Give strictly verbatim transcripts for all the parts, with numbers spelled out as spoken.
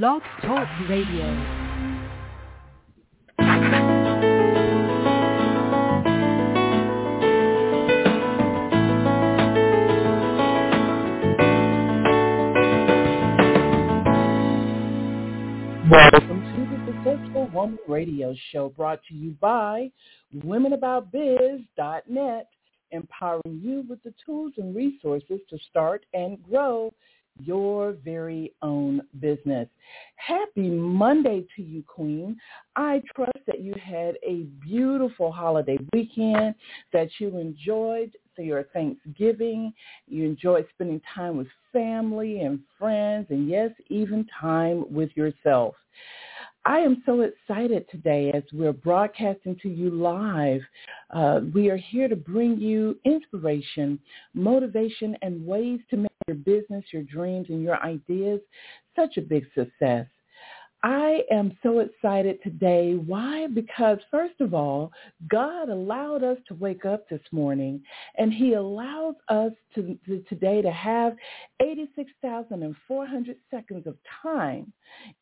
Blog Talk Radio. Successful Woman Radio Show, brought to you by women about biz dot net, empowering you with the tools and resources to start and grow your very own business. Happy Monday to you, Queen. I trust that you had a beautiful holiday weekend, that you enjoyed your Thanksgiving, you enjoyed spending time with family and friends, and yes, even time with yourself. I am so excited today as we're broadcasting to you live. Uh, we are here to bring you inspiration, motivation, and ways to make your business, your dreams, and your ideas such a big success. I am so excited today. Why? Because, first of all, God allowed us to wake up this morning, and he allows us to, to today to have eighty-six thousand four hundred seconds of time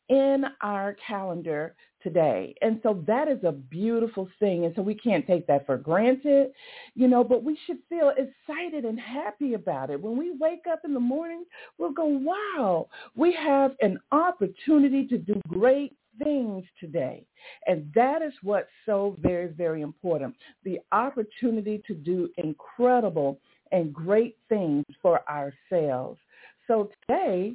in our calendar today. And so that is a beautiful thing. And so we can't take that for granted, you know, but we should feel excited and happy about it. When we wake up in the morning, we'll go, wow, we have an opportunity to do great things today. And that is what's so very, very important. The opportunity to do incredible and great things for ourselves. So today,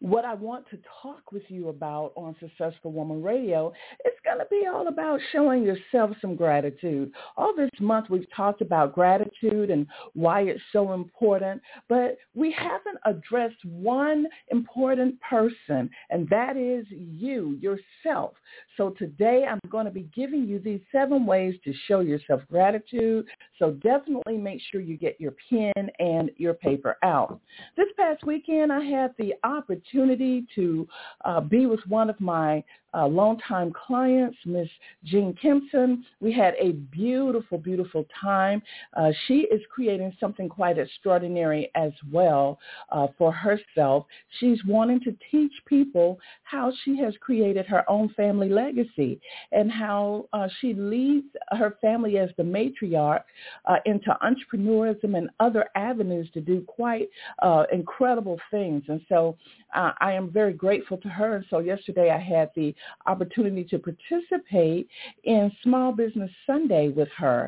what I want to talk with you about on Successful Woman Radio, it's going to be all about showing yourself some gratitude. All this month we've talked about gratitude and why it's so important, but we haven't addressed one important person, and that is you, yourself. So today I'm going to be giving you these seven ways to show yourself gratitude. So definitely make sure you get your pen and your paper out. This past weekend I had the opportunity opportunity to uh, be with one of my uh, longtime clients, Miss Jean Kimson. We had a beautiful, beautiful time. Uh, she is creating something quite extraordinary as well uh, for herself. She's wanting to teach people how she has created her own family legacy and how uh, she leads her family as the matriarch uh, into entrepreneurism and other avenues to do quite uh, incredible things. And so Uh, I am very grateful to her. And so yesterday I had the opportunity to participate in Small Business Sunday with her,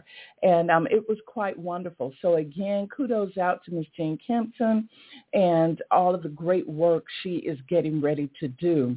and um, it was quite wonderful. So again, kudos out to Miz Jane Kempton and all of the great work she is getting ready to do.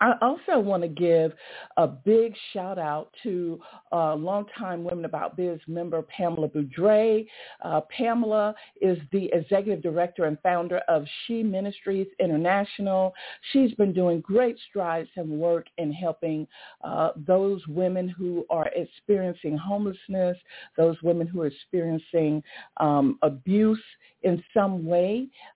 I also want to give a big shout out to uh, longtime Women About Biz member Pamela Boudre. Uh, Pamela is the executive director and founder of She Ministries International. She's been doing great strides and work in helping uh, those women who are experiencing homelessness, those women who are experiencing um, abuse in some way,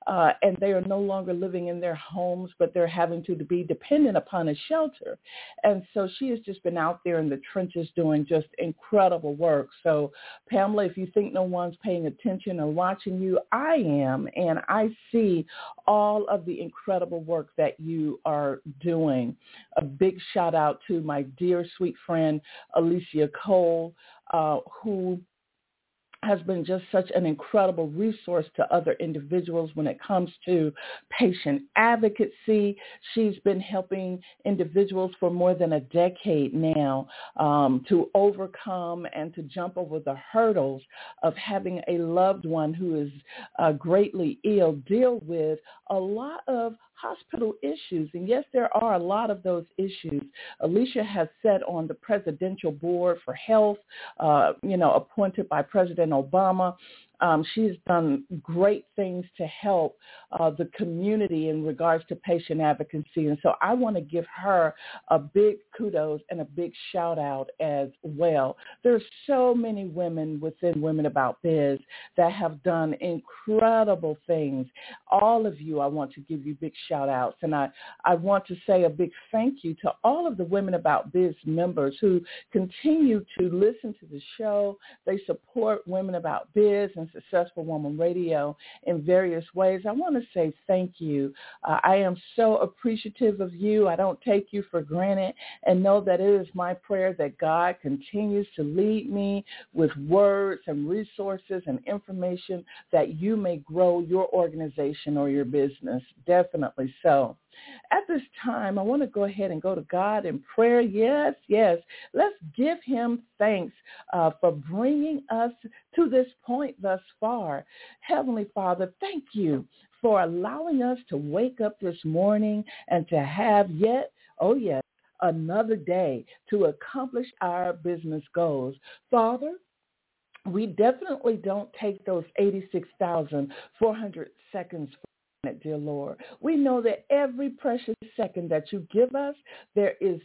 uh, and they are no longer living in their homes, but they're having to be dependent upon a shelter. And so she has just been out there in the trenches doing just incredible work. So Pamela, if you think no one's paying attention or watching you, I am. And I see all of the incredible work that you are doing. A big shout out to my dear sweet friend, Alicia Cole, uh, who has been just such an incredible resource to other individuals when it comes to patient advocacy. She's been helping individuals for more than a decade now um, to overcome and to jump over the hurdles of having a loved one who is uh, greatly ill deal with a lot of hospital issues. And yes, there are a lot of those issues. Alicia has sat on the Presidential Board for Health, uh, you know, appointed by President Obama. Um, she's done great things to help uh, the community in regards to patient advocacy. And so I want to give her a big kudos and a big shout out as well. There's so many women within Women About Biz that have done incredible things. All of you, I want to give you big shout outs. And I, I want to say a big thank you to all of the Women About Biz members who continue to listen to the show. They support Women About Biz and on Successful Woman Radio in various ways. I want to say thank you. Uh, I am so appreciative of you. I don't take you for granted, and know that it is my prayer that God continues to lead me with words and resources and information that you may grow your organization or your business. Definitely so. At this time, I want to go ahead and go to God in prayer. Yes, yes. Let's give him thanks uh, for bringing us to this point thus far. Heavenly Father, thank you for allowing us to wake up this morning and to have yet, oh yes, another day to accomplish our business goals. Father, we definitely don't take those eighty-six thousand four hundred seconds for granted, dear Lord. We know that every precious second that you give us, there is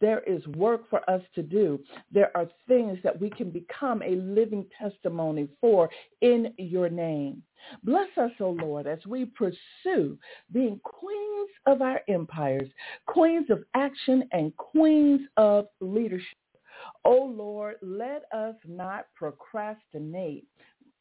There is work for us to do. There are things that we can become a living testimony for in your name. Bless us, O Lord, as we pursue being queens of our empires, queens of action, and queens of leadership. O Lord, let us not procrastinate.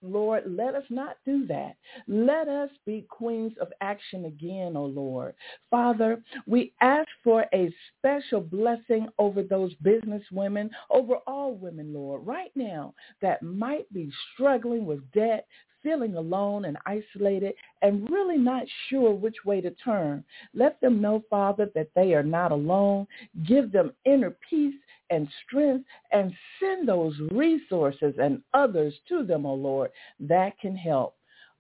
Lord, let us not do that. Let us be queens of action again, O Lord. Father, we ask for a special blessing over those business women, over all women, Lord, right now that might be struggling with debt, feeling alone and isolated, and really not sure which way to turn. Let them know, Father, that they are not alone. Give them inner peace and strength, and send those resources and others to them, O Lord, that can help.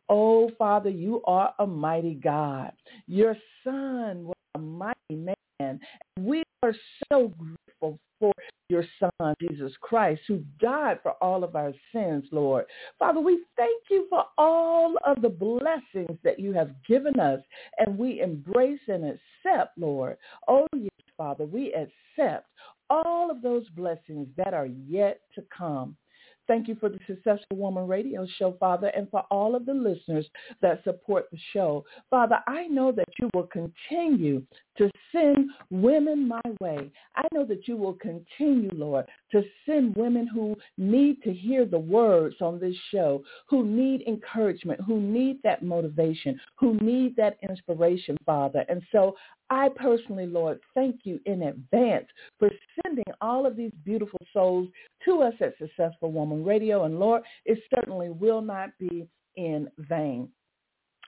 Oh, Father, you are a mighty God. Your Son was a mighty man, and we are so grateful for your Son, Jesus Christ, who died for all of our sins, Lord. Father, we thank you for all of the blessings that you have given us, and we embrace and accept, Lord. Oh, yes, Father, we accept all of those blessings that are yet to come. Thank you for the Successful Woman Radio Show, Father, and for all of the listeners that support the show. Father, I know that you will continue to send women my way. I know that you will continue, Lord, to send women who need to hear the words on this show, who need encouragement, who need that motivation, who need that inspiration, Father. And so I personally, Lord, thank you in advance for sending all of these beautiful souls to us at Successful Woman Radio. And Lord, it certainly will not be in vain.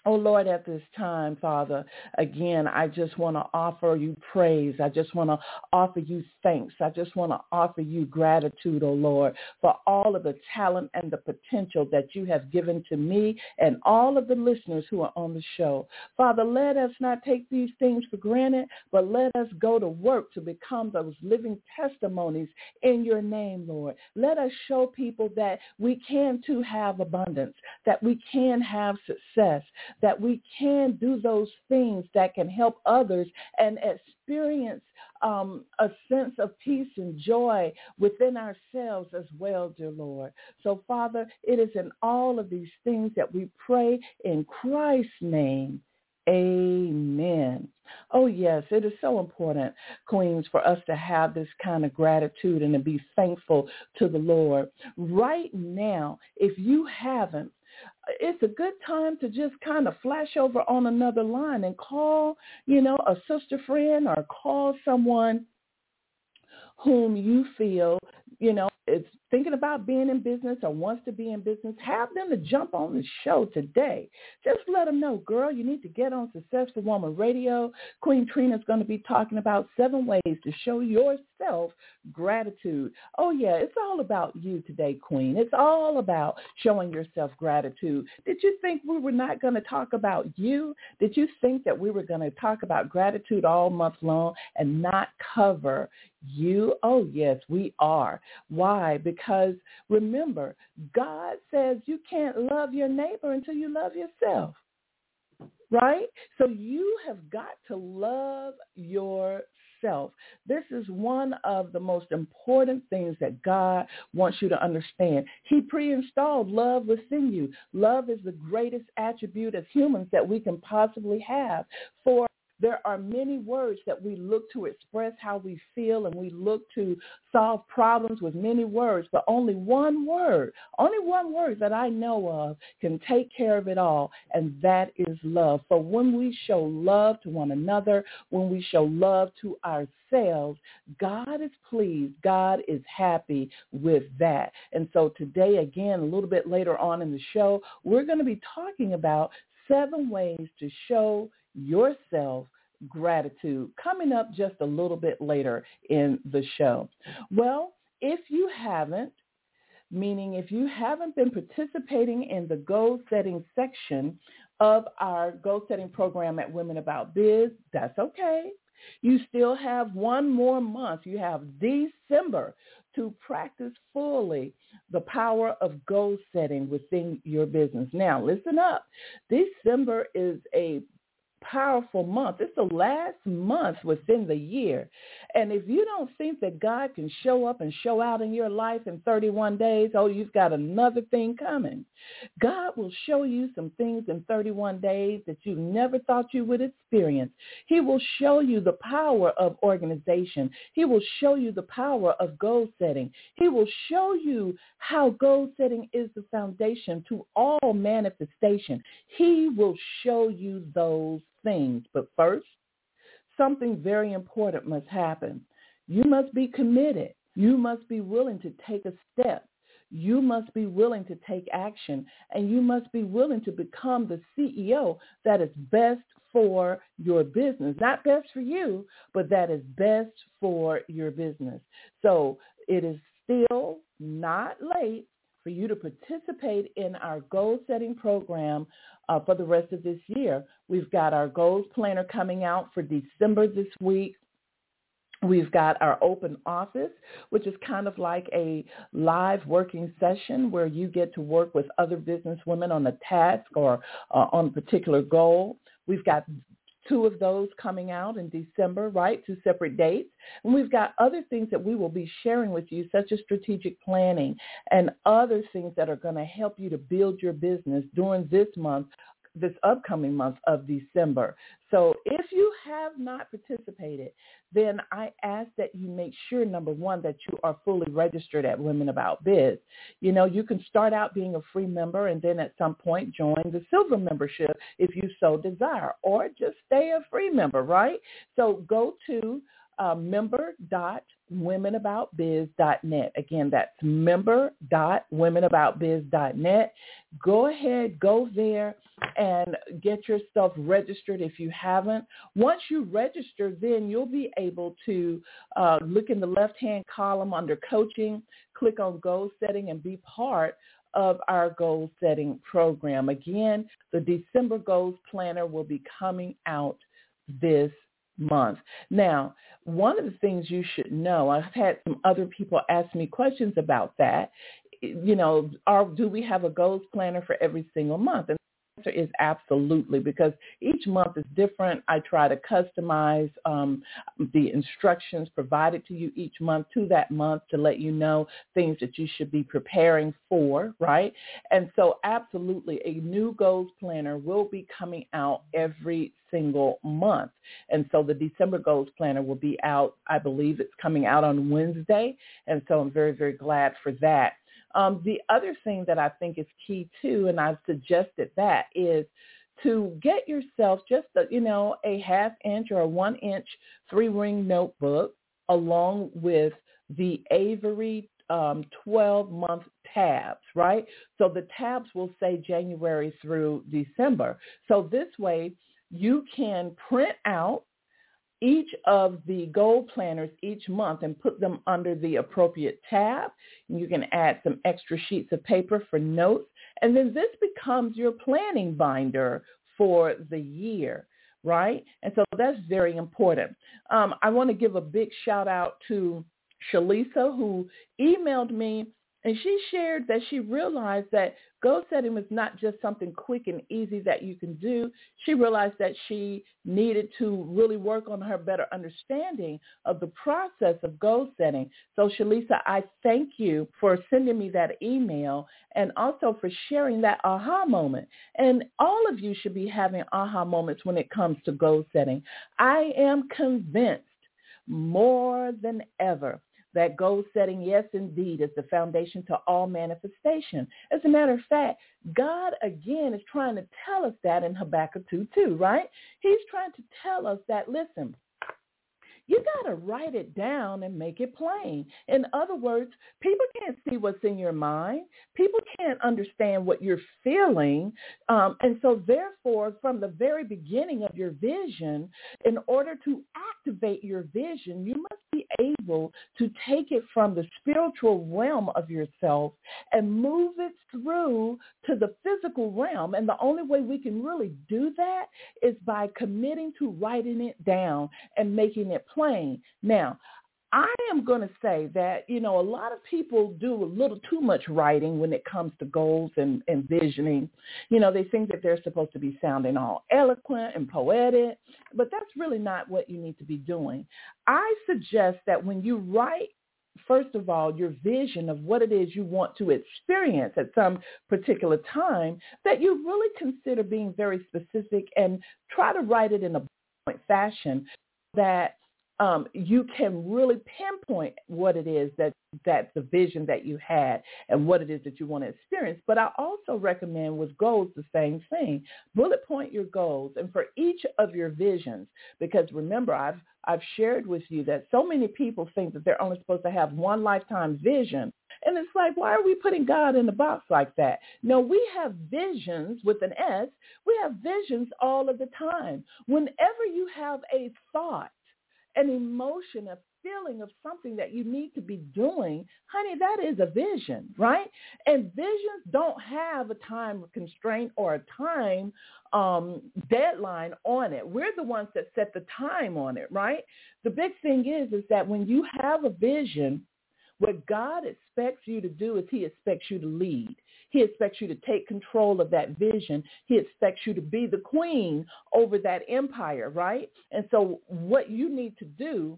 Oh, Lord, at this time, Father, again, I just want to offer you praise. I just want to offer you thanks. I just want to offer you gratitude, oh, Lord, for all of the talent and the potential that you have given to me and all of the listeners who are on the show. Father, let us not take these things for granted, but let us go to work to become those living testimonies in your name, Lord. Let us show people that we can, too, have abundance, that we can have success, that we can do those things that can help others and experience um, a sense of peace and joy within ourselves as well, dear Lord. So, Father, it is in all of these things that we pray in Christ's name. Amen. Oh, yes, it is so important, Queens, for us to have this kind of gratitude and to be thankful to the Lord. Right now, if you haven't, it's a good time to just kind of flash over on another line and call, you know, a sister friend or call someone whom you feel, you know, is thinking about being in business or wants to be in business. Have them to jump on the show today. Just let them know, girl, you need to get on Successful Woman Radio. Queen Trina's going to be talking about seven ways to show yourself gratitude. Oh, yeah, it's all about you today, Queen. It's all about showing yourself gratitude. Did you think we were not going to talk about you? Did you think that we were going to talk about gratitude all month long and not cover you? Oh, yes, we are. Why? Because remember, God says you can't love your neighbor until you love yourself, right? So you have got to love yourself. This is one of the most important things that God wants you to understand. He pre-installed love within you. Love is the greatest attribute as humans that we can possibly have for There are many words that we look to express how we feel, and we look to solve problems with many words, but only one word, only one word that I know of can take care of it all, and that is love. For when we show love to one another, when we show love to ourselves, God is pleased. God is happy with that. And so today, again, a little bit later on in the show, we're going to be talking about seven ways to show yourself gratitude, coming up just a little bit later in the show. Well, if you haven't, meaning if you haven't been participating in the goal setting section of our goal setting program at Women About Biz, that's okay. You still have one more month. You have December to practice fully the power of goal setting within your business. Now, listen up. December is a powerful month. It's the last month within the year. And if you don't think that God can show up and show out in your life in thirty-one days, oh, you've got another thing coming. God will show you some things in thirty-one days that you never thought you would experience. He will show you the power of organization. He will show you the power of goal setting. He will show you how goal setting is the foundation to all manifestation. He will show you those things. But first, something very important must happen. You must be committed. You must be willing to take a step. You must be willing to take action, and you must be willing to become the C E O that is best for your business. Not best for you, but that is best for your business. So it is still not late for you to participate in our goal-setting program uh, for the rest of this year. We've got our goals planner coming out for December this week. We've got our open office, which is kind of like a live working session where you get to work with other business women on a task or uh, on a particular goal. We've got two of those coming out in December, right? Two separate dates. And we've got other things that we will be sharing with you, such as strategic planning and other things that are going to help you to build your business during this month, this upcoming month of December. So if you have not participated, then I ask that you make sure, number one, that you are fully registered at Women About Biz. You know, you can start out being a free member and then at some point join the silver membership if you so desire, or just stay a free member, right? So go to uh, member dot women about biz dot net. Again, that's member dot women about biz dot net. Go ahead, go there, and get yourself registered if you haven't. Once you register, then you'll be able to uh, look in the left-hand column under coaching, click on goal setting, and be part of our goal setting program. Again, the December Goals Planner will be coming out this month. Now, one of the things you should know, I've had some other people ask me questions about that. You know, are, do we have a goals planner for every single month? And the answer is absolutely, because each month is different. I try to customize um, the instructions provided to you each month to that month to let you know things that you should be preparing for, right? And so absolutely, a new goals planner will be coming out every single month. And so the December Goals Planner will be out, I believe it's coming out on Wednesday. And so I'm very, very glad for that. Um, the other thing that I think is key too, and I've suggested that, is to get yourself just a, you know, a half inch or a one inch three ring notebook along with the Avery um, twelve month tabs, right? So the tabs will say January through December. So this way, you can print out each of the goal planners each month and put them under the appropriate tab. And you can add some extra sheets of paper for notes. And then this becomes your planning binder for the year, right? And so that's very important. Um, I want to give a big shout out to Shalisa, who emailed me And she shared that she realized that goal setting was not just something quick and easy that you can do. She realized that she needed to really work on her better understanding of the process of goal setting. So, Shalisa, I thank you for sending me that email and also for sharing that aha moment. And all of you should be having aha moments when it comes to goal setting. I am convinced more than ever that goal setting, yes, indeed, is the foundation to all manifestation. As a matter of fact, God, again, is trying to tell us that in Habakkuk two, too, right? He's trying to tell us that, listen, you got to write it down and make it plain. In other words, people can't see what's in your mind. People can't understand what you're feeling. Um, and so therefore, from the very beginning of your vision, in order to activate your vision, you must be able to take it from the spiritual realm of yourself and move it through to the physical realm. And the only way we can really do that is by committing to writing it down and making it plain. Plain. Now, I am going to say that, you know, a lot of people do a little too much writing when it comes to goals and, and visioning. You know, they think that they're supposed to be sounding all eloquent and poetic, but that's really not what you need to be doing. I suggest that when you write, first of all, your vision of what it is you want to experience at some particular time, that you really consider being very specific and try to write it in a point fashion that Um, you can really pinpoint what it is that that's the vision that you had and what it is that you want to experience. But I also recommend with goals the same thing. Bullet point your goals, and for each of your visions, because remember, I've I've shared with you that so many people think that they're only supposed to have one lifetime vision. And it's like, why are we putting God in the box like that? No, we have visions with an S. We have visions all of the time. Whenever you have a thought, an emotion, a feeling of something that you need to be doing, honey, that is a vision, right? And visions don't have a time constraint or a time um, deadline on it. We're the ones that set the time on it, right? The big thing is, is that when you have a vision, what God expects you to do is he expects you to lead. He expects you to take control of that vision. He expects you to be the queen over that empire, right? And so what you need to do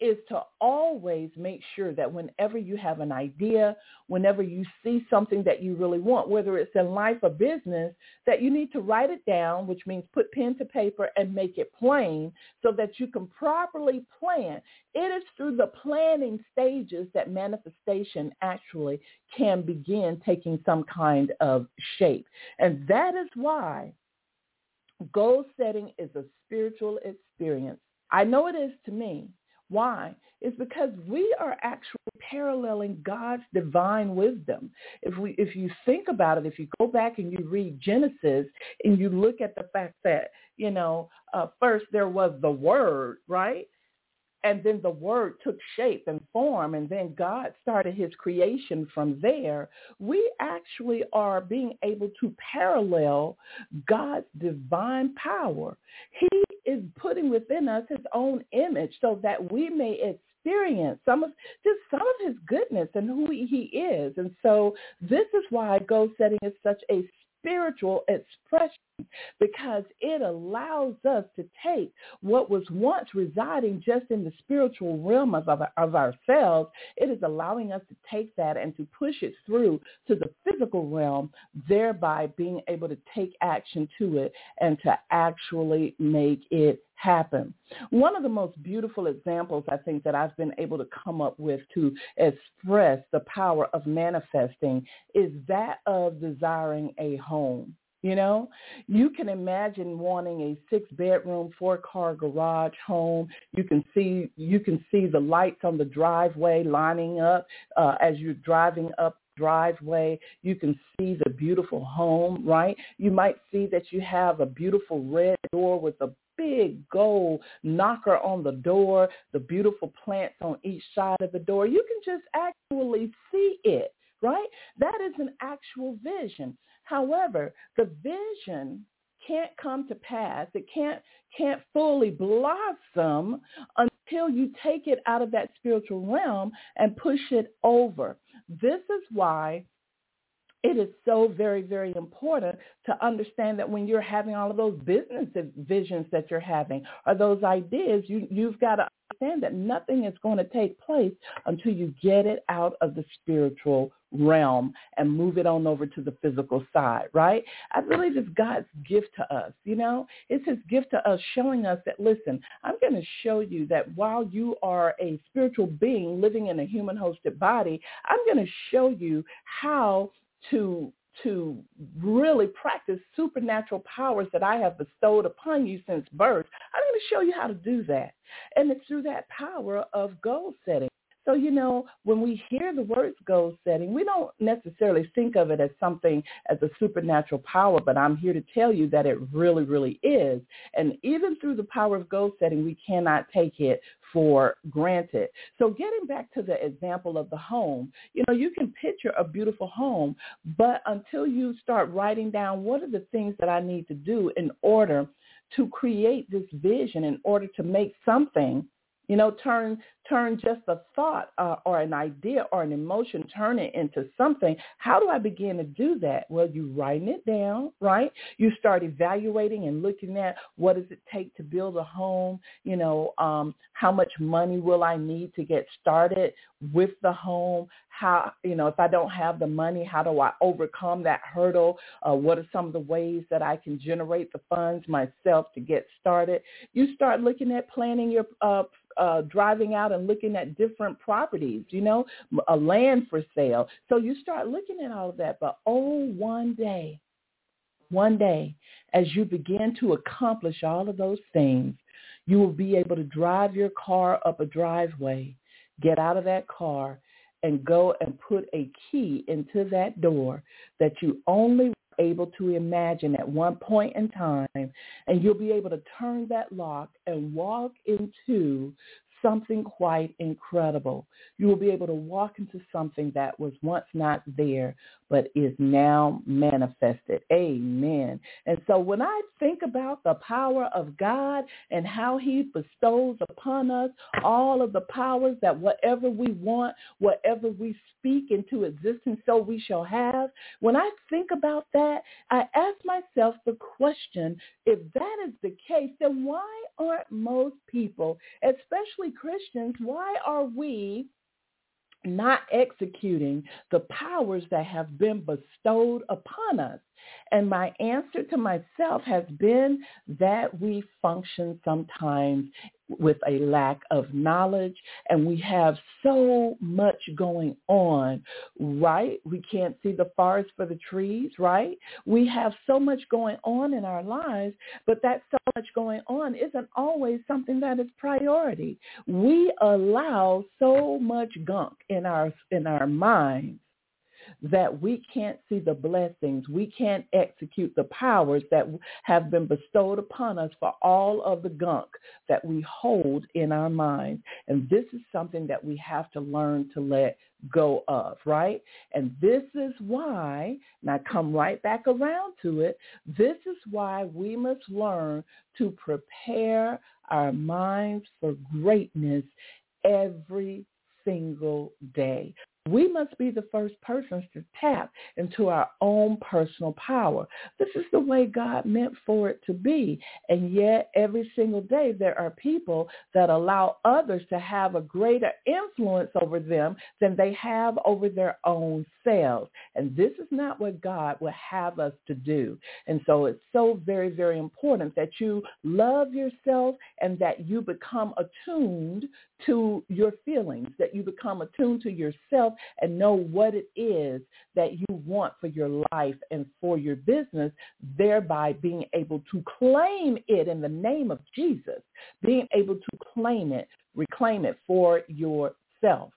is to always make sure that whenever you have an idea, whenever you see something that you really want, whether it's in life or business, that you need to write it down, which means put pen to paper and make it plain so that you can properly plan. It is through the planning stages that manifestation actually can begin taking some kind of shape. And that is why goal setting is a spiritual experience. I know it is to me. Why? It's because we are actually paralleling God's divine wisdom. If we, if you think about it, if you go back and you read Genesis and you look at the fact that, you know, uh, first there was the Word, right? And then the Word took shape and form, and then God started his creation from there. We actually are being able to parallel God's divine power. He is putting within us his own image so that we may experience some of just some of his goodness and who he is. And so this is why goal setting is such a spiritual expression, because it allows us to take what was once residing just in the spiritual realm of, of, of ourselves. It is allowing us to take that and to push it through to the physical realm, thereby being able to take action to it and to actually make it happen. One of the most beautiful examples I think that I've been able to come up with to express the power of manifesting is that of desiring a home. You know, you can imagine wanting a six-bedroom, four-car garage home. You can see you can see the lights on the driveway lining up uh, as you're driving up driveway. You can see the beautiful home, right? You might see that you have a beautiful red door with a big gold knocker on the door, the beautiful plants on each side of the door. You can just actually see it, right? That is an actual vision. However, the vision can't come to pass. It can't can't fully blossom until you take it out of that spiritual realm and push it over. This is why it is so very, very important to understand that when you're having all of those business visions that you're having or those ideas, you, you've got to understand that nothing is going to take place until you get it out of the spiritual realm and move it on over to the physical side, right? I believe it's God's gift to us, you know? It's his gift to us, showing us that, listen, I'm going to show you that while you are a spiritual being living in a human-hosted body, I'm going to show you how to to really practice supernatural powers that I have bestowed upon you since birth. I'm going to show you how to do that. And it's through that power of goal setting. So, you know, when we hear the words goal setting, we don't necessarily think of it as something, as a supernatural power, but I'm here to tell you that it really, really is. And even through the power of goal setting, we cannot take it for granted. So getting back to the example of the home, you know, you can picture a beautiful home, but until you start writing down what are the things that I need to do in order to create this vision, in order to make something, you know, turn turn just a thought uh, or an idea or an emotion, turn it into something. How do I begin to do that? Well, you writing it down, right? You start evaluating and looking at what does it take to build a home? You know, um, how much money will I need to get started with the home? How, you know, if I don't have the money, how do I overcome that hurdle? Uh, what are some of the ways that I can generate the funds myself to get started? You start looking at planning your uh Uh, driving out and looking at different properties, you know, a land for sale. So you start looking at all of that. But oh, one day, one day, as you begin to accomplish all of those things, you will be able to drive your car up a driveway, get out of that car, and go and put a key into that door that you only able to imagine at one point in time, and you'll be able to turn that lock and walk into something quite incredible. You will be able to walk into something that was once not there, but is now manifested. Amen. And so when I think about the power of God and how he bestows upon us all of the powers that whatever we want, whatever we speak into existence, so we shall have. When I think about that, I ask myself the question, if that is the case, then why aren't most people, especially Christians, why are we not executing the powers that have been bestowed upon us? And my answer to myself has been that we function sometimes with a lack of knowledge, and we have so much going on, right? We can't see the forest for the trees, right? We have so much going on in our lives, but that so much going on isn't always something that is priority. We allow so much gunk in our in our minds that we can't see the blessings, we can't execute the powers that have been bestowed upon us for all of the gunk that we hold in our minds. And this is something that we have to learn to let go of, right? And this is why, and I come right back around to it, this is why we must learn to prepare our minds for greatness every single day. We must be the first persons to tap into our own personal power. This is the way God meant for it to be. And yet every single day there are people that allow others to have a greater influence over them than they have over their own selves. And this is not what God would have us to do. And so it's so very, very important that you love yourself and that you become attuned to your feelings, that you become attuned to yourself and know what it is that you want for your life and for your business, thereby being able to claim it in the name of Jesus, being able to claim it, reclaim it for yourself.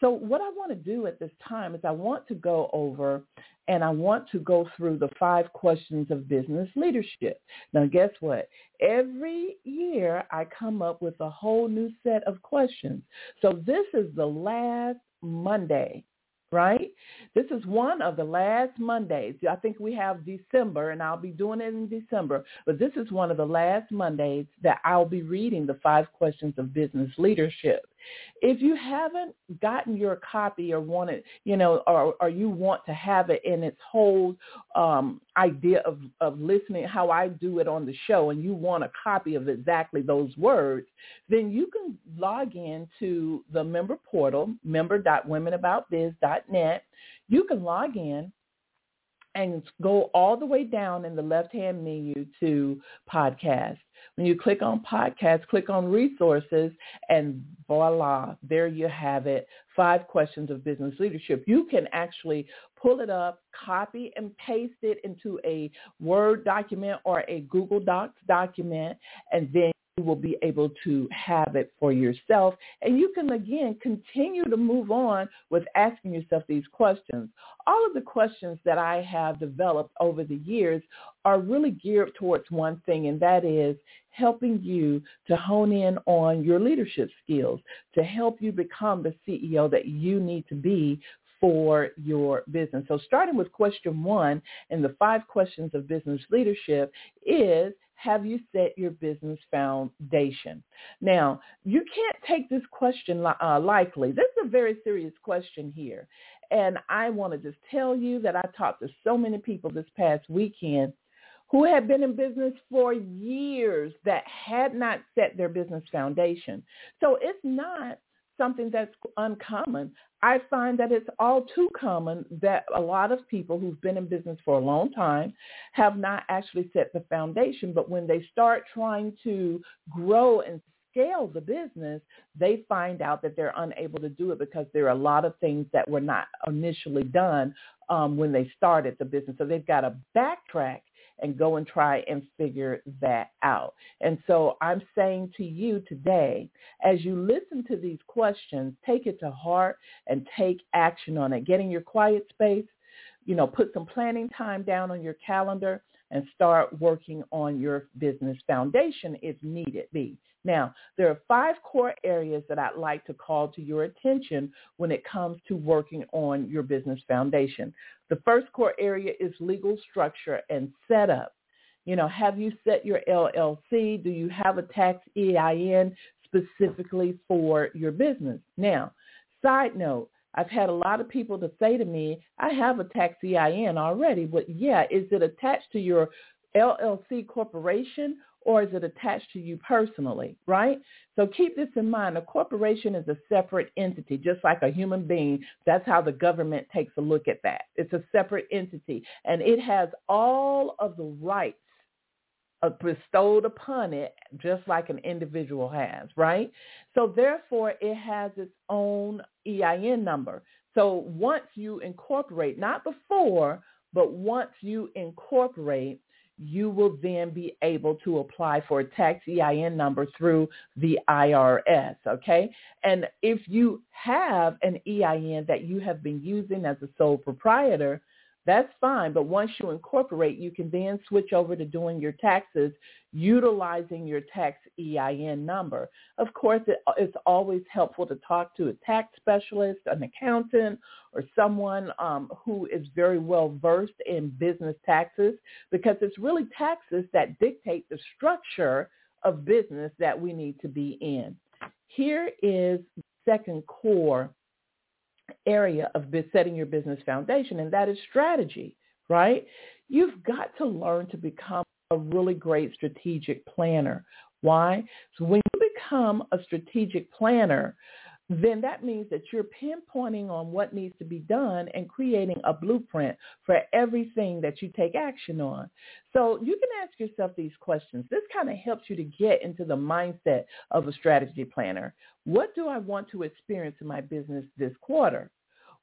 So what I want to do at this time is I want to go over and I want to go through the five questions of business leadership. Now, guess what? Every year I come up with a whole new set of questions. So this is the last Monday, right? This is one of the last Mondays. I think we have December, and I'll be doing it in December, but this is one of the last Mondays that I'll be reading the five questions of business leadership. If you haven't gotten your copy or want it, you know, or, or you want to have it in its whole um, idea of, of listening, how I do it on the show, and you want a copy of exactly those words, then you can log in to the member portal, member dot women about biz dot net. You can log in and go all the way down in the left-hand menu to podcast. When you click on podcast, click on resources, and voila, there you have it, five questions of business leadership. You can actually pull it up, copy and paste it into a Word document or a Google Docs document, and then you will be able to have it for yourself. And you can, again, continue to move on with asking yourself these questions. All of the questions that I have developed over the years are really geared towards one thing, and that is helping you to hone in on your leadership skills, to help you become the C E O that you need to be for your business. So starting with question one in the five questions of business leadership is, have you set your business foundation? Now, you can't take this question uh, lightly. This is a very serious question here. And I want to just tell you that I talked to so many people this past weekend who had been in business for years that had not set their business foundation. So it's not something that's uncommon. I find that it's all too common that a lot of people who've been in business for a long time have not actually set the foundation, but when they start trying to grow and scale the business, they find out that they're unable to do it because there are a lot of things that were not initially done um, when they started the business. So they've got to backtrack and go and try and figure that out. And so I'm saying to you today, as you listen to these questions, take it to heart and take action on it. Get in your quiet space, you know, put some planning time down on your calendar and start working on your business foundation if needed be. Now, there are five core areas that I'd like to call to your attention when it comes to working on your business foundation. The first core area is legal structure and setup. You know, have you set your L L C? Do you have a tax E I N specifically for your business? Now, side note, I've had a lot of people to say to me, I have a tax E I N already, but yeah, is it attached to your L L C corporation or is it attached to you personally, right? So keep this in mind. A corporation is a separate entity, just like a human being. That's how the government takes a look at that. It's a separate entity, and it has all of the rights bestowed upon it, just like an individual has, right? So therefore, it has its own E I N number. So once you incorporate, not before, but once you incorporate, you will then be able to apply for a tax E I N number through the I R S, okay? And if you have an E I N that you have been using as a sole proprietor, that's fine, but once you incorporate, you can then switch over to doing your taxes utilizing your tax E I N number. Of course, it, it's always helpful to talk to a tax specialist, an accountant, or someone um, who is very well-versed in business taxes, because it's really taxes that dictate the structure of business that we need to be in. Here is the second core area of setting your business foundation, and that is strategy, right? You've got to learn to become a really great strategic planner. Why? So when you become a strategic planner, then that means that you're pinpointing on what needs to be done and creating a blueprint for everything that you take action on. So you can ask yourself these questions. This kind of helps you to get into the mindset of a strategy planner. What do I want to experience in my business this quarter?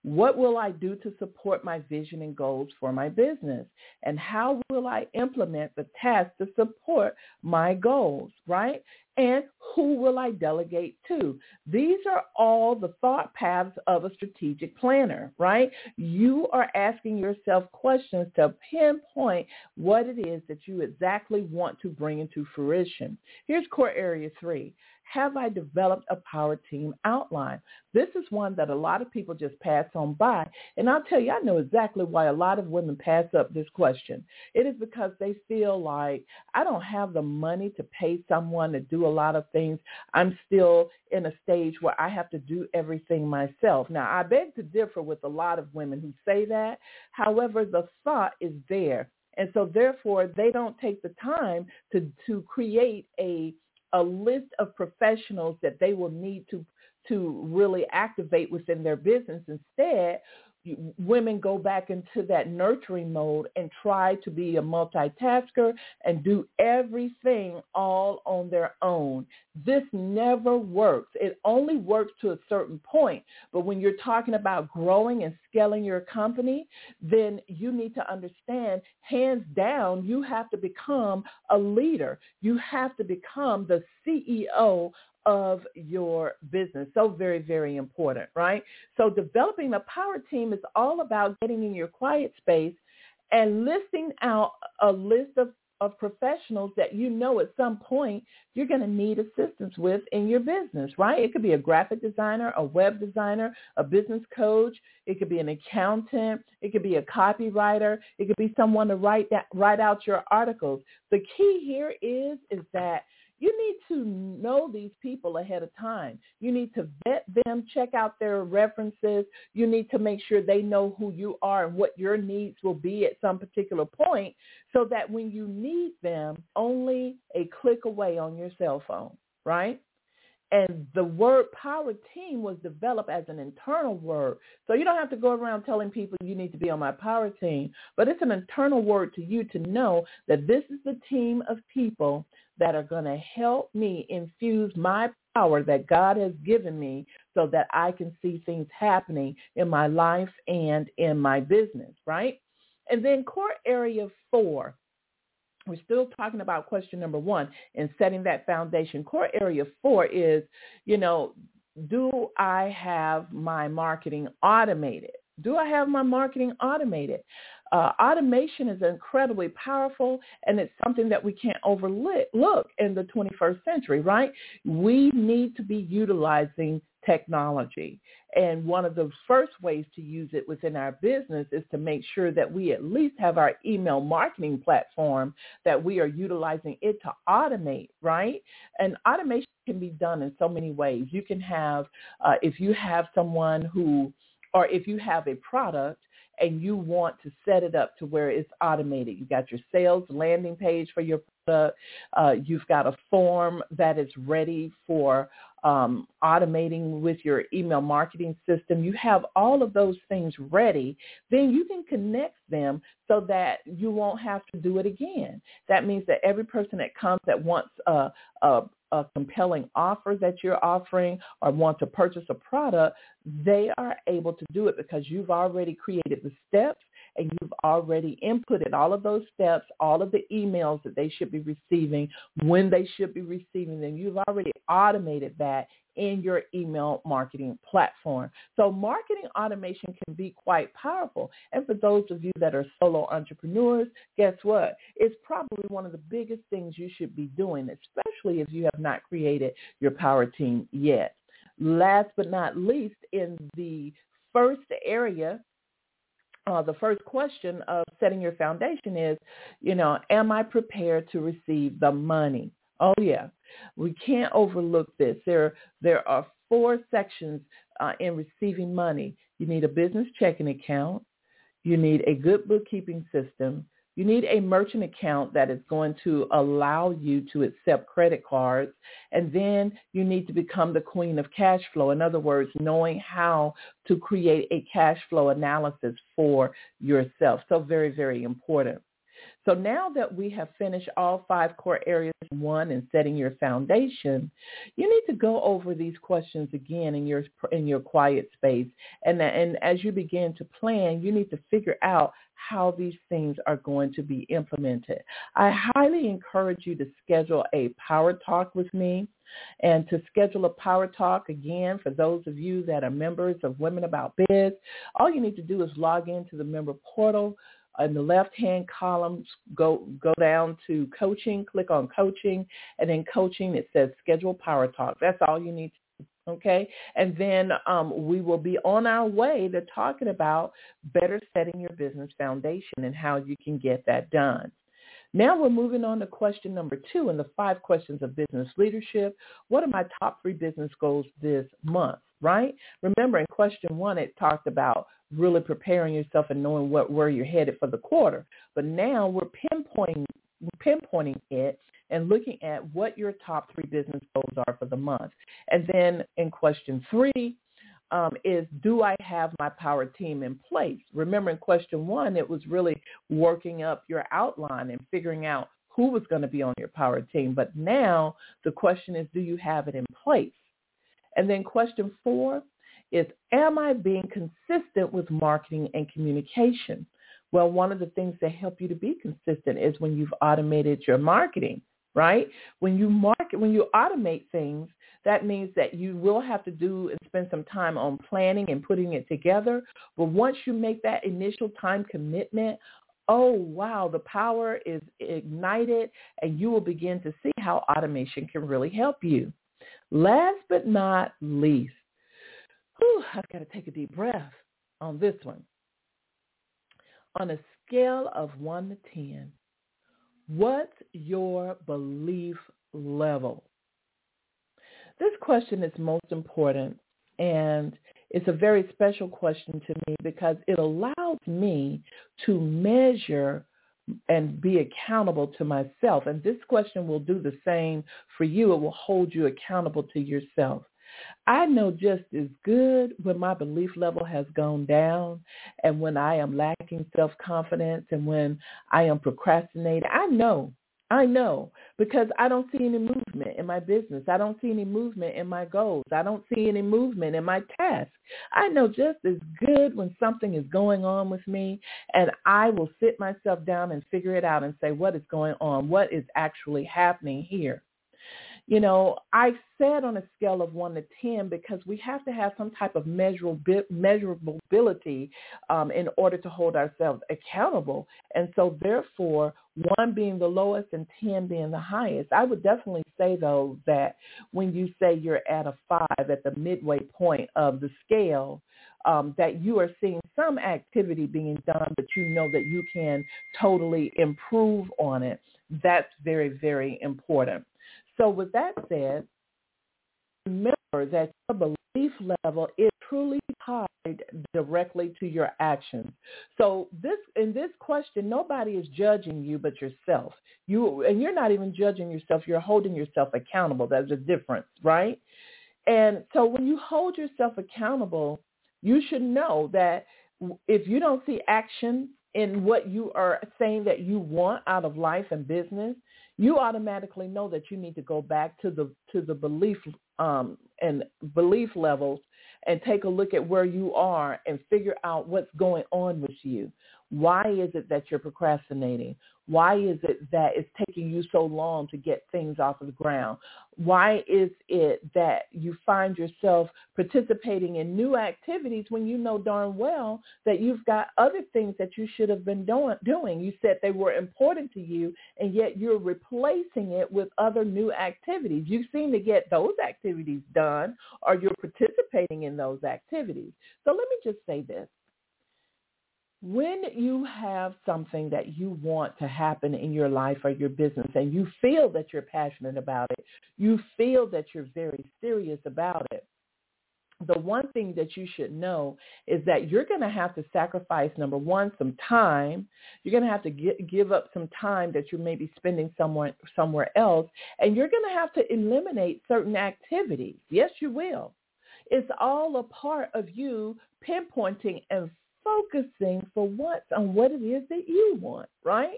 What will I do to support my vision and goals for my business? And how will I implement the tasks to support my goals, right? And who will I delegate to? These are all the thought paths of a strategic planner, right? You are asking yourself questions to pinpoint what it is that you exactly want to bring into fruition. Here's core area three. Have I developed a power team outline? This is one that a lot of people just pass on by. And I'll tell you, I know exactly why a lot of women pass up this question. It is because they feel like, I don't have the money to pay someone to do do a lot of things. I'm still in a stage where I have to do everything myself. Now, I beg to differ with a lot of women who say that. However, the thought is there. And so, therefore, they don't take the time to, to create a a list of professionals that they will need to to really activate within their business. Instead, women go back into that nurturing mode and try to be a multitasker and do everything all on their own. This never works. It only works to a certain point. But when you're talking about growing and scaling your company, then you need to understand, hands down, you have to become a leader. You have to become the C E O of your business. So very, very important, right? So developing a power team is all about getting in your quiet space and listing out a list of, of professionals that you know at some point you're going to need assistance with in your business, right? It could be a graphic designer, a web designer, a business coach. It could be an accountant. It could be a copywriter. It could be someone to write that, write out your articles. The key here is, is that you need to know these people ahead of time. You need to vet them, check out their references. You need to make sure they know who you are and what your needs will be at some particular point so that when you need them, only a click away on your cell phone, right? And the word power team was developed as an internal word. So you don't have to go around telling people you need to be on my power team, but it's an internal word to you to know that this is the team of people that are going to help me infuse my power that God has given me so that I can see things happening in my life and in my business, right? And then core area four. We're still talking about question number one and setting that foundation. Core area four is, you know, do I have my marketing automated? Do I have my marketing automated? Uh, automation is incredibly powerful, and it's something that we can't overlook in the twenty-first century, right? We need to be utilizing technology. And one of the first ways to use it within our business is to make sure that we at least have our email marketing platform, that we are utilizing it to automate, right? And automation can be done in so many ways. You can have, uh, if you have someone who, or if you have a product, and you want to set it up to where it's automated. You got your sales landing page for your product. Uh, you've got a form that is ready for um, automating with your email marketing system. You have all of those things ready. Then you can connect them so that you won't have to do it again. That means that every person that comes that wants a, a a compelling offer that you're offering or want to purchase a product, they are able to do it because you've already created the steps and you've already inputted all of those steps, all of the emails that they should be receiving, when they should be receiving them. You've already automated that in your email marketing platform. So marketing automation can be quite powerful. And for those of you that are solo entrepreneurs, guess what? It's probably one of the biggest things you should be doing, especially if you have not created your power team yet. Last but not least, in the first area, Uh, the first question of setting your foundation is, you know, am I prepared to receive the money? Oh, yeah. We can't overlook this. There, there are four sections uh, in receiving money. You need a business checking account. You need a good bookkeeping system. You need a merchant account that is going to allow you to accept credit cards. And then you need to become the queen of cash flow. In other words, knowing how to create a cash flow analysis for yourself. So very, very important. So now that we have finished all five core areas, one, and setting your foundation, you need to go over these questions again in your in your quiet space. And, and as you begin to plan, you need to figure out how these things are going to be implemented. I highly encourage you to schedule a power talk with me. And to schedule a power talk, again, for those of you that are members of Women About Biz, all you need to do is log into the member portal. In the left-hand column, go go down to coaching, click on coaching, and in coaching it says schedule power talk. That's all you need to do, okay? And then um, we will be on our way to talking about better setting your business foundation and how you can get that done. Now we're moving on to question number two in the five questions of business leadership. What are my top three business goals this month, right? Remember in question one, it talked about really preparing yourself and knowing what, where you're headed for the quarter. But now we're pinpointing pinpointing it and looking at what your top three business goals are for the month. And then in question three, Um, is do I have my power team in place? Remember in question one, it was really working up your outline and figuring out who was going to be on your power team. But now the question is, do you have it in place? And then question four is, am I being consistent with marketing and communication? Well, one of the things that help you to be consistent is when you've automated your marketing, right? When you market, when you automate things, that means that you will have to do and spend some time on planning and putting it together. But once you make that initial time commitment, oh, wow, the power is ignited, and you will begin to see how automation can really help you. Last but not least, whew, I've got to take a deep breath on this one. On a scale of one to ten, what's your belief level? This question is most important, and it's a very special question to me because it allows me to measure and be accountable to myself. And this question will do the same for you. It will hold you accountable to yourself. I know just as good when my belief level has gone down and when I am lacking self-confidence and when I am procrastinating. I know. I know because I don't see any movement in my business. I don't see any movement in my goals. I don't see any movement in my tasks. I know just as good when something is going on with me, and I will sit myself down and figure it out and say, what is going on? What is actually happening here? You know, I said on a scale of one to ten because we have to have some type of measurability um, in order to hold ourselves accountable. And so, therefore, one being the lowest and ten being the highest. I would definitely say, though, that when you say you're at a five at the midway point of the scale, um, that you are seeing some activity being done, but you know that you can totally improve on it. That's very, very important. So with that said, remember that your belief level is truly tied directly to your actions. So this in this question, nobody is judging you but yourself. You and you're not even judging yourself. You're holding yourself accountable. That's the difference, right? And so when you hold yourself accountable, you should know that if you don't see action in what you are saying that you want out of life and business, you automatically know that you need to go back to the to the belief um, and belief levels and take a look at where you are and figure out what's going on with you. Why is it that you're procrastinating? Why is it that it's taking you so long to get things off of the ground? Why is it that you find yourself participating in new activities when you know darn well that you've got other things that you should have been doing? You said they were important to you, and yet you're replacing it with other new activities. You seem to get those activities done, or you're participating in those activities. So let me just say this. When you have something that you want to happen in your life or your business and you feel that you're passionate about it, you feel that you're very serious about it, the one thing that you should know is that you're going to have to sacrifice, number one, some time. You're going to have to get, give up some time that you may be spending somewhere, somewhere else, and you're going to have to eliminate certain activities. Yes, you will. It's all a part of you pinpointing and focusing for once on what it is that you want, right?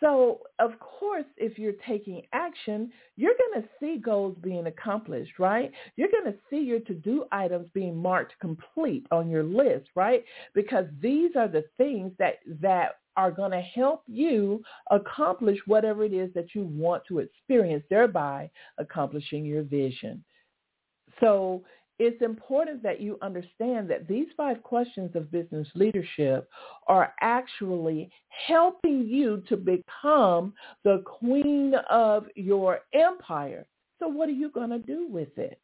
So, of course, if you're taking action, you're going to see goals being accomplished, right? You're going to see your to-do items being marked complete on your list, right? Because these are the things that, that are going to help you accomplish whatever it is that you want to experience, thereby accomplishing your vision. So, it's important that you understand that these five questions of business leadership are actually helping you to become the queen of your empire. So what are you going to do with it?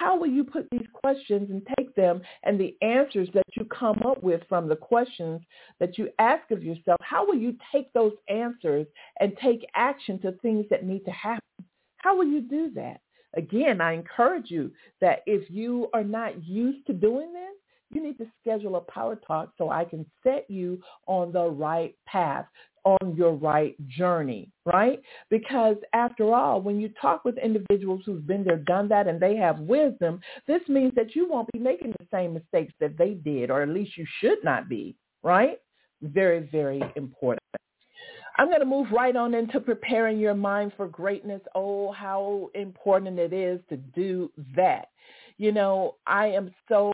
how will you put these questions and take them and the answers that you come up with from the questions that you ask of yourself, how will you take those answers and take action to things that need to happen? How will you do that? Again, I encourage you that if you are not used to doing this, you need to schedule a power talk so I can set you on the right path, on your right journey, right? Because after all, when you talk with individuals who've been there, done that, and they have wisdom, this means that you won't be making the same mistakes that they did, or at least you should not be, right? Very, very important. I'm going to move right on into preparing your mind for greatness. Oh, how important it is to do that. You know, I am so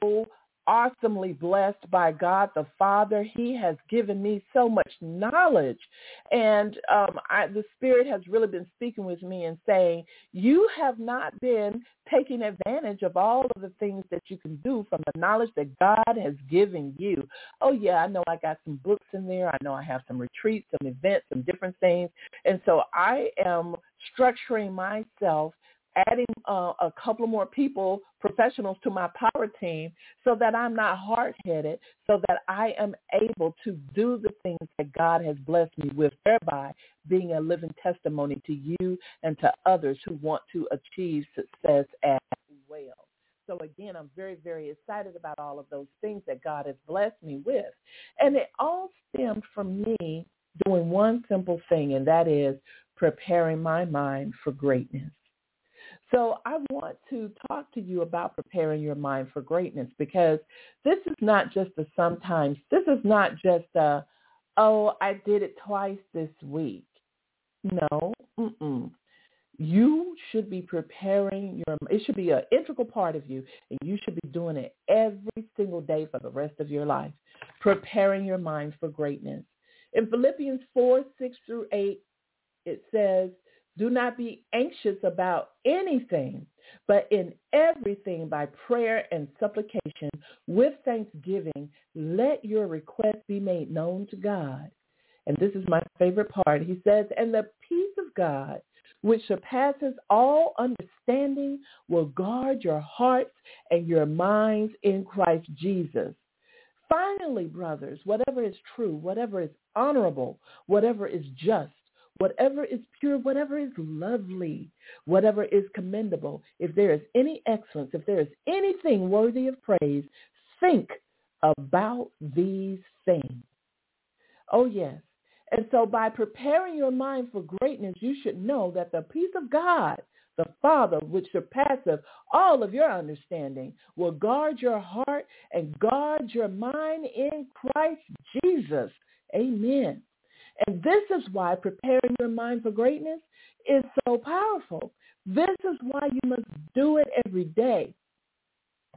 awesomely blessed by God the Father. He has given me so much knowledge. And um, I, the Spirit has really been speaking with me and saying, you have not been taking advantage of all of the things that you can do from the knowledge that God has given you. Oh, yeah, I know I got some books in there. I know I have some retreats, some events, some different things. And so I am structuring myself, adding uh, a couple more people, professionals to my power team so that I'm not hard-headed, so that I am able to do the things that God has blessed me with, thereby being a living testimony to you and to others who want to achieve success as well. So again, I'm very, very excited about all of those things that God has blessed me with. And it all stemmed from me doing one simple thing, and that is preparing my mind for greatness. So I want to talk to you about preparing your mind for greatness, because this is not just a sometimes, this is not just a, oh, I did it twice this week. No, mm-mm. You should be preparing your, it should be an integral part of you, and you should be doing it every single day for the rest of your life, preparing your mind for greatness. In Philippians four, six through eight, it says, do not be anxious about anything, but in everything by prayer and supplication with thanksgiving, let your request be made known to God. And this is my favorite part. He says, and the peace of God, which surpasses all understanding, will guard your hearts and your minds in Christ Jesus. Finally, brothers, whatever is true, whatever is honorable, whatever is just, whatever is pure, whatever is lovely, whatever is commendable, if there is any excellence, if there is anything worthy of praise, think about these things. Oh, yes. And so by preparing your mind for greatness, you should know that the peace of God, the Father, which surpasses all of your understanding, will guard your heart and guard your mind in Christ Jesus. Amen. And this is why preparing your mind for greatness is so powerful. This is why you must do it every day.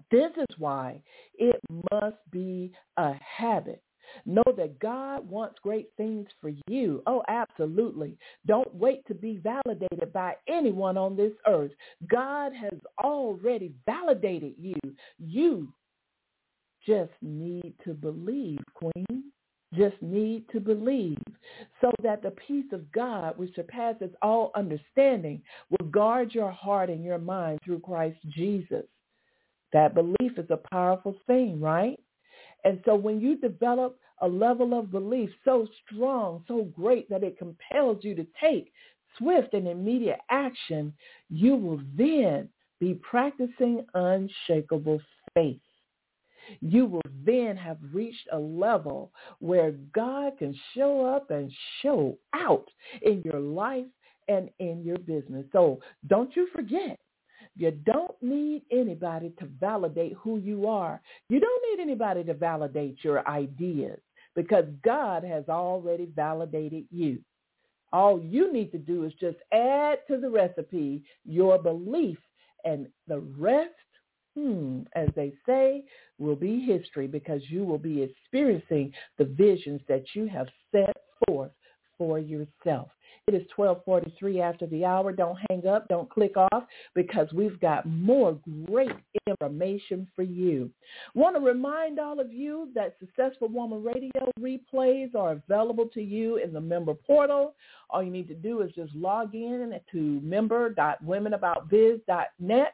This is why it must be a habit. Know that God wants great things for you. Oh, absolutely. Don't wait to be validated by anyone on this earth. God has already validated you. You just need to believe, Queen. Just need to believe, so that the peace of God, which surpasses all understanding, will guard your heart and your mind through Christ Jesus. That belief is a powerful thing, right? And so when you develop a level of belief so strong, so great that it compels you to take swift and immediate action, you will then be practicing unshakable faith. You will then have reached a level where God can show up and show out in your life and in your business. So don't you forget, you don't need anybody to validate who you are. You don't need anybody to validate your ideas, because God has already validated you. All you need to do is just add to the recipe your belief, and the rest, Hmm, as they say, will be history, because you will be experiencing the visions that you have set forth for yourself. It is twelve forty-three after the hour. Don't hang up. Don't click off, because we've got more great information for you. Want to remind all of you that Successful Woman Radio replays are available to you in the member portal. All you need to do is just log in to member dot women about biz dot net.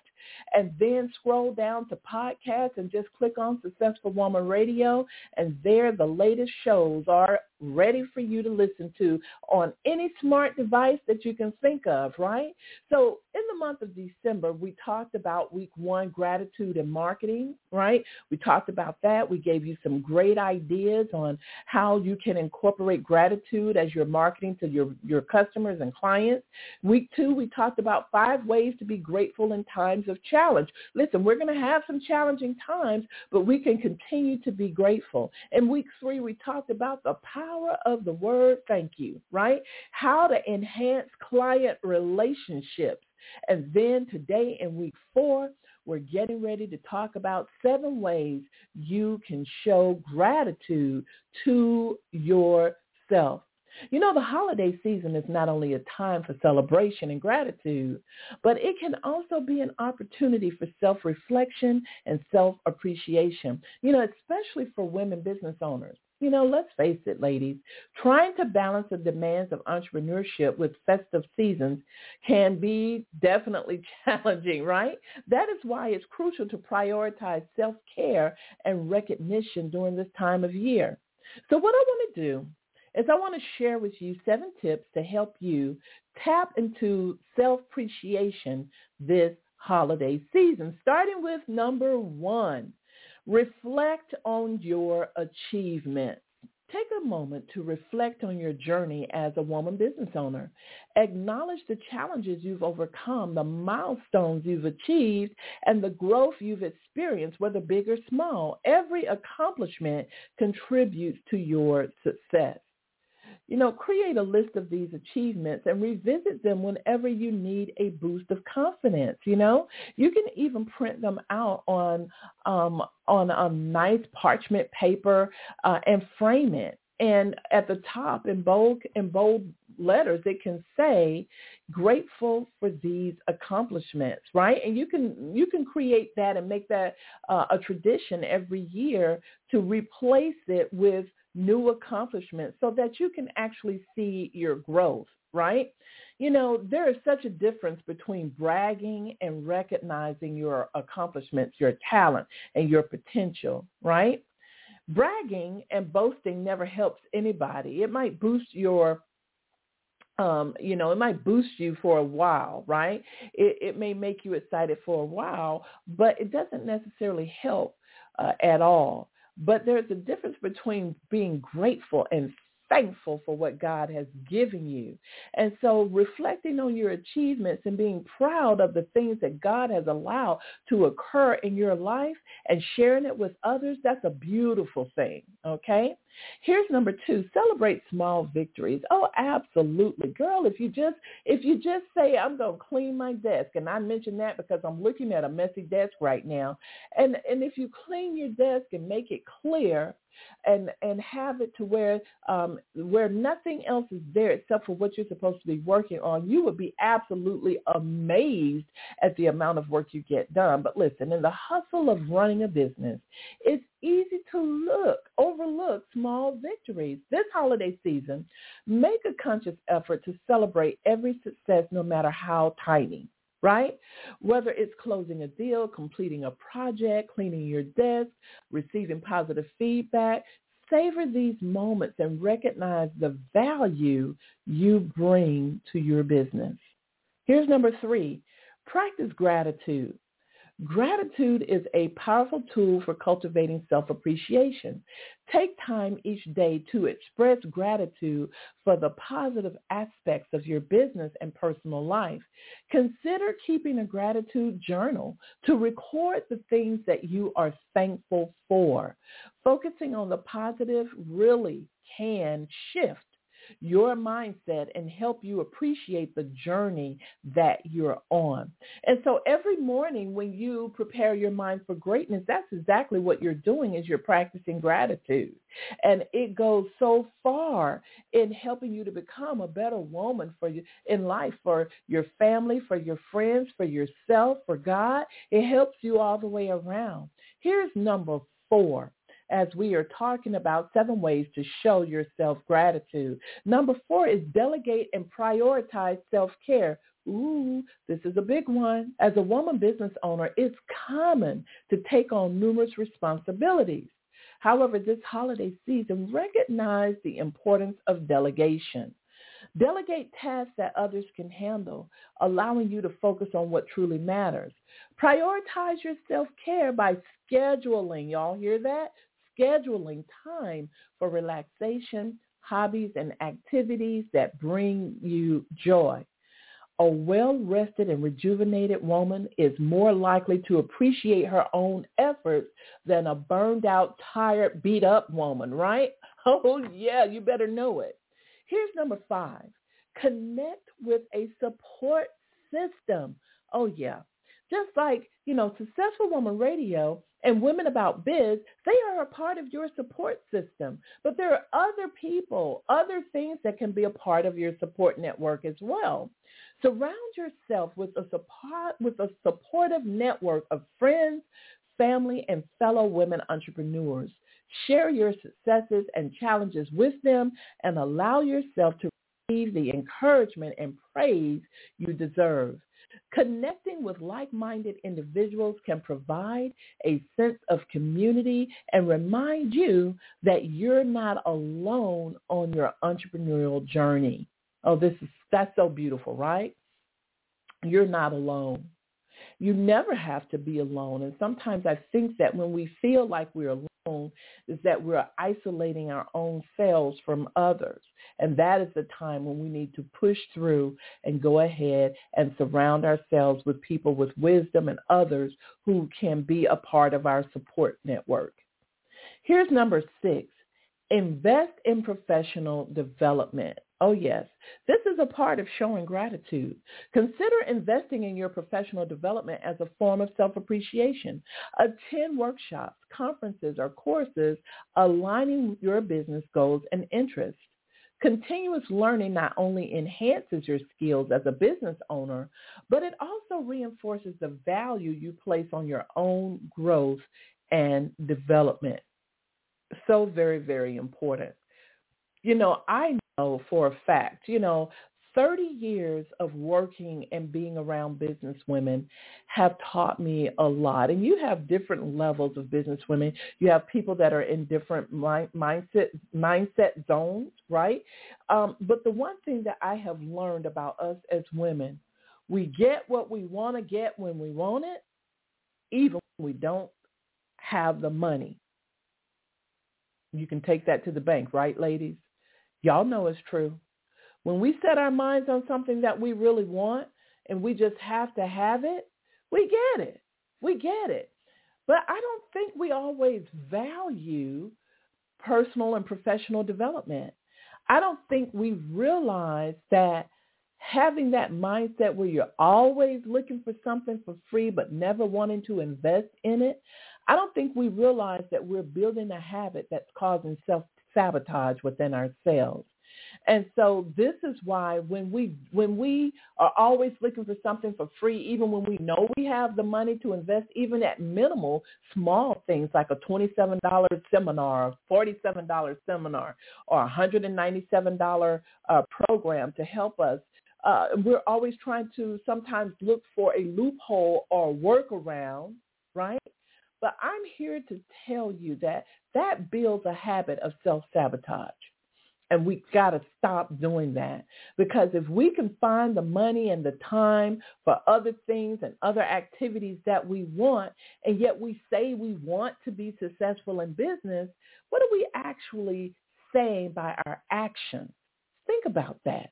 and then scroll down to podcasts and just click on Successful Woman Radio, and there the latest shows are ready for you to listen to on any smart device that you can think of, right? So in the month of December, we talked about week one, gratitude and marketing, right? We talked about that. We gave you some great ideas on how you can incorporate gratitude as your marketing to your, your customers and clients. Week two, we talked about five ways to be grateful in times of challenge. Listen, we're going to have some challenging times, but we can continue to be grateful. In week three, we talked about the power Power of the word, thank you, right? How to enhance client relationships. And then today in week four, we're getting ready to talk about seven ways you can show gratitude to yourself. You know, the holiday season is not only a time for celebration and gratitude, but it can also be an opportunity for self-reflection and self-appreciation, you know, especially for women business owners. You know, let's face it, ladies, trying to balance the demands of entrepreneurship with festive seasons can be definitely challenging, right? That is why it's crucial to prioritize self-care and recognition during this time of year. So what I want to do is I want to share with you seven tips to help you tap into self-appreciation this holiday season, starting with number one. Reflect on your achievements. Take a moment to reflect on your journey as a woman business owner. Acknowledge the challenges you've overcome, the milestones you've achieved, and the growth you've experienced, whether big or small. Every accomplishment contributes to your success. You know, create a list of these achievements and revisit them whenever you need a boost of confidence. You know, you can even print them out on um, on a nice parchment paper uh, and frame it. And at the top in bold in bold letters, it can say grateful for these accomplishments, right? And you can you can create that and make that uh, a tradition every year to replace it with new accomplishments so that you can actually see your growth, right? You know, there is such a difference between bragging and recognizing your accomplishments, your talent, and your potential, right? Bragging and boasting never helps anybody. It might boost your Um, you know, it might boost you for a while, right? It, it may make you excited for a while, but it doesn't necessarily help uh, at all. But there's a difference between being grateful and thankful for what God has given you. And so reflecting on your achievements and being proud of the things that God has allowed to occur in your life and sharing it with others, that's a beautiful thing, okay? Here's number two, celebrate small victories. Oh, absolutely. Girl, if you just if you just say, I'm going to clean my desk, and I mention that because I'm looking at a messy desk right now, and, and if you clean your desk and make it clear, and and have it to where um, where nothing else is there except for what you're supposed to be working on, you would be absolutely amazed at the amount of work you get done. But listen, in the hustle of running a business, it's easy to look, overlook small victories. This holiday season, make a conscious effort to celebrate every success, no matter how tiny. Right? Whether it's closing a deal, completing a project, cleaning your desk, receiving positive feedback, savor these moments and recognize the value you bring to your business. Here's number three, practice gratitude. Gratitude is a powerful tool for cultivating self-appreciation. Take time each day to express gratitude for the positive aspects of your business and personal life. Consider keeping a gratitude journal to record the things that you are thankful for. Focusing on the positive really can shift your mindset and help you appreciate the journey that you're on. And so every morning when you prepare your mind for greatness, that's exactly what you're doing, is you're practicing gratitude. And it goes so far in helping you to become a better woman for you in life, for your family, for your friends, for yourself, for God. It helps you all the way around. Here's number four, as we are talking about seven ways to show yourself gratitude. Number four is delegate and prioritize self-care Ooh, this is a big one. As a woman business owner, it's common to take on numerous responsibilities. However, this holiday season, recognize the importance of delegation. Delegate tasks that others can handle, allowing you to focus on what truly matters. Prioritize your self-care by scheduling, y'all hear that? Scheduling time for relaxation, hobbies, and activities that bring you joy. A well-rested and rejuvenated woman is more likely to appreciate her own efforts than a burned-out, tired, beat-up woman, right? Oh, yeah, you better know it. Here's number five. Connect with a support system. Oh, yeah. Just like, you know, Successful Woman Radio and Women About Biz, they are a part of your support system. But there are other people, other things that can be a part of your support network as well. Surround yourself with a support, with a supportive network of friends, family, and fellow women entrepreneurs. Share your successes and challenges with them and allow yourself to receive the encouragement and praise you deserve. Connecting with like-minded individuals can provide a sense of community and remind you that you're not alone on your entrepreneurial journey. Oh, this is that's so beautiful, right? You're not alone. You never have to be alone. And sometimes I think that when we feel like we're alone, is that we're isolating our own selves from others. And that is the time when we need to push through and go ahead and surround ourselves with people with wisdom and others who can be a part of our support network. Here's number six. Invest in professional development. Oh, yes. This is a part of showing gratitude. Consider investing in your professional development as a form of self-appreciation. Attend workshops, conferences, or courses aligning with your business goals and interests. Continuous learning not only enhances your skills as a business owner, but it also reinforces the value you place on your own growth and development. So very, very important. You know, I know for a fact, you know, thirty years of working and being around business women have taught me a lot. And you have different levels of business women. You have people that are in different mind, mindset mindset zones, right? Um, but the one thing that I have learned about us as women, we get what we want to get when we want it, even when we don't have the money. You can take that to the bank, right, ladies? Y'all know it's true. When we set our minds on something that we really want and we just have to have it, we get it. We get it. But I don't think we always value personal and professional development. I don't think we realize that having that mindset where you're always looking for something for free but never wanting to invest in it, I don't think we realize that we're building a habit that's causing self-sabotage within ourselves. And so this is why when we when we are always looking for something for free, even when we know we have the money to invest, even at minimal, small things like a twenty-seven dollar seminar, a forty-seven dollar seminar, or a one hundred ninety-seven dollar uh, program to help us, uh, we're always trying to sometimes look for a loophole or workaround, right? But I'm here to tell you that that builds a habit of self-sabotage. And we got to stop doing that, because if we can find the money and the time for other things and other activities that we want, and yet we say we want to be successful in business, what are we actually saying by our actions? Think about that.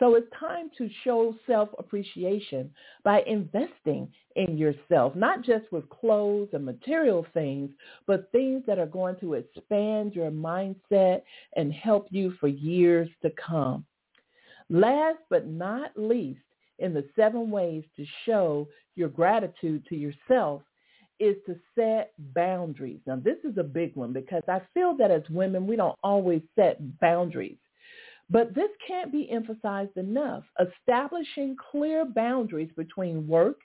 So it's time to show self-appreciation by investing in yourself, not just with clothes and material things, but things that are going to expand your mindset and help you for years to come. Last but not least, in the seven ways to show your gratitude to yourself, is to set boundaries. Now, this is a big one, because I feel that as women, we don't always set boundaries. But this can't be emphasized enough. Establishing clear boundaries between work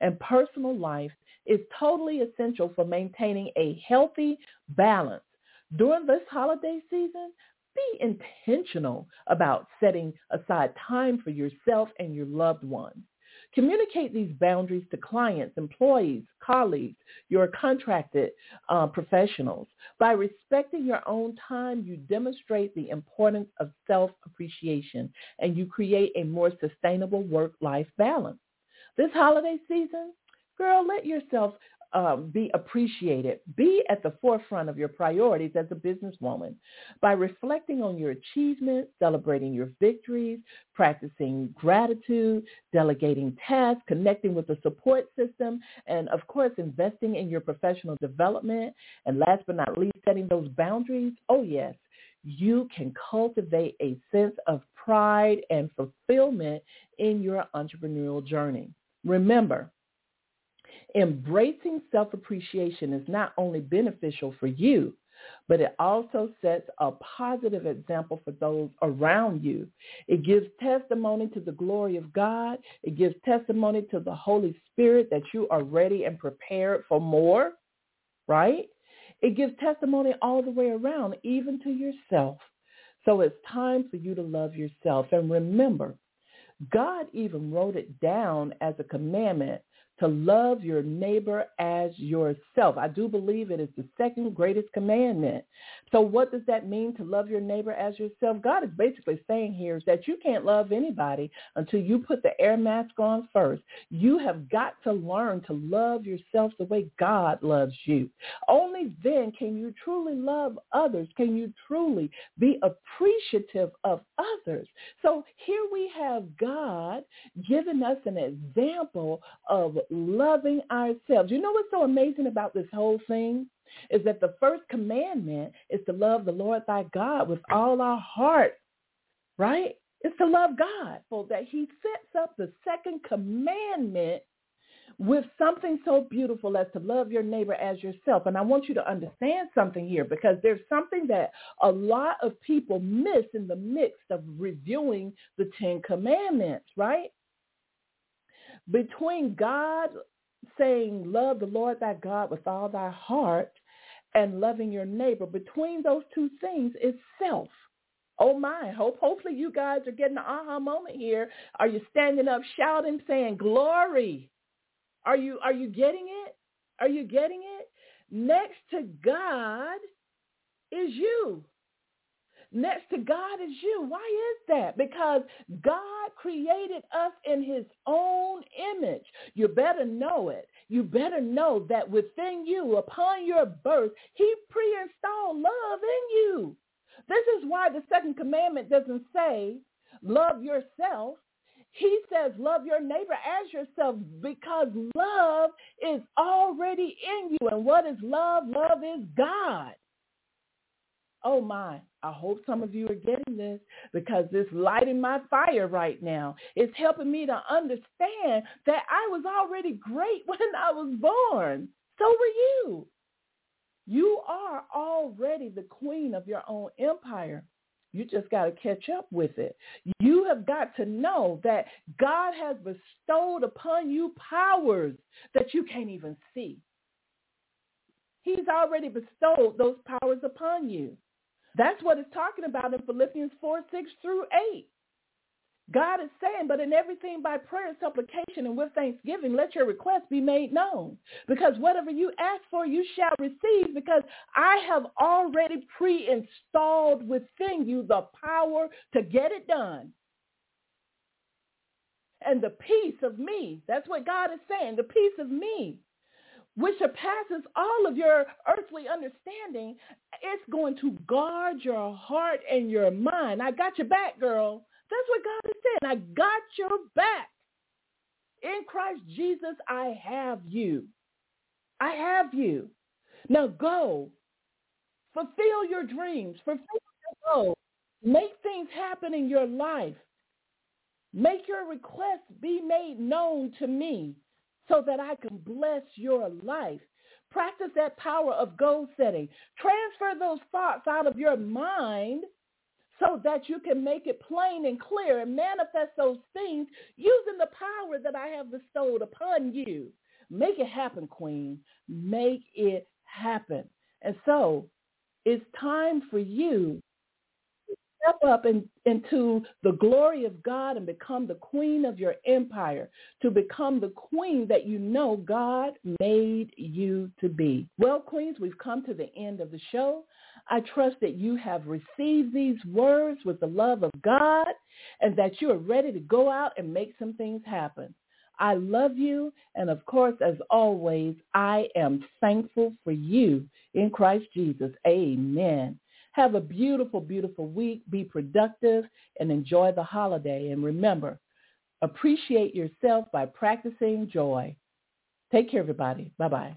and personal life is totally essential for maintaining a healthy balance. During this holiday season, be intentional about setting aside time for yourself and your loved ones. Communicate these boundaries to clients, employees, colleagues, your contracted uh, professionals. By respecting your own time, you demonstrate the importance of self-appreciation, and you create a more sustainable work-life balance. This holiday season, girl, let yourself Um, be appreciated. Be at the forefront of your priorities as a businesswoman by reflecting on your achievements, celebrating your victories, practicing gratitude, delegating tasks, connecting with the support system, and of course, investing in your professional development. And last but not least, setting those boundaries. Oh, yes, you can cultivate a sense of pride and fulfillment in your entrepreneurial journey. Remember, embracing self-appreciation is not only beneficial for you, but it also sets a positive example for those around you. It gives testimony to the glory of God. It gives testimony to the Holy Spirit that you are ready and prepared for more, right? It gives testimony all the way around, even to yourself. So it's time for you to love yourself. And remember, God even wrote it down as a commandment to love your neighbor as yourself. I do believe it is the second greatest commandment. So what does that mean, to love your neighbor as yourself? God is basically saying here is that you can't love anybody until you put the air mask on first. You have got to learn to love yourself the way God loves you. Only then can you truly love others. Can you truly be appreciative of others? So here we have God giving us an example of loving ourselves. You know what's so amazing about this whole thing is that the first commandment is to love the Lord thy God with all our heart, right? It's to love God, so that he sets up the second commandment with something so beautiful as to love your neighbor as yourself. And I want you to understand something here, because there's something that a lot of people miss in the midst of reviewing the Ten Commandments, right? Between God saying, love the Lord thy God with all thy heart, and loving your neighbor, between those two things is self. Oh, my. Hope, hopefully you guys are getting an aha moment here. Are you standing up, shouting, saying, glory? Are you, are you getting it? Are you getting it? Next to God is you. Next to God is you. Why is that? Because God created us in his own image. You better know it. You better know that within you, upon your birth, he pre-installed love in you. This is why the second commandment doesn't say love yourself. He says love your neighbor as yourself, because love is already in you. And what is love? Love is God. Oh, my. I hope some of you are getting this, because it's lighting my fire right now. It's helping me to understand that I was already great when I was born. So were you. You are already the queen of your own empire. You just got to catch up with it. You have got to know that God has bestowed upon you powers that you can't even see. He's already bestowed those powers upon you. That's what it's talking about in Philippians four, six through eight. God is saying, but in everything by prayer and supplication and with thanksgiving, let your requests be made known. Because whatever you ask for, you shall receive, because I have already pre-installed within you the power to get it done. And the peace of me, that's what God is saying, the peace of me, which surpasses all of your earthly understanding, it's going to guard your heart and your mind. I got your back, girl. That's what God is saying. I got your back. In Christ Jesus, I have you. I have you. Now go. Fulfill your dreams. Fulfill your goals. Make things happen in your life. Make your requests be made known to me, so that I can bless your life. Practice that power of goal setting. Transfer those thoughts out of your mind so that you can make it plain and clear and manifest those things using the power that I have bestowed upon you. Make it happen, Queen. Make it happen. And so it's time for you to step up in, into the glory of God and become the queen of your empire, to become the queen that you know God made you to be. Well, queens, we've come to the end of the show. I trust that you have received these words with the love of God and that you are ready to go out and make some things happen. I love you. And of course, as always, I am thankful for you in Christ Jesus. Amen. Have a beautiful, beautiful week. Be productive and enjoy the holiday. And remember, appreciate yourself by practicing joy. Take care, everybody. Bye-bye.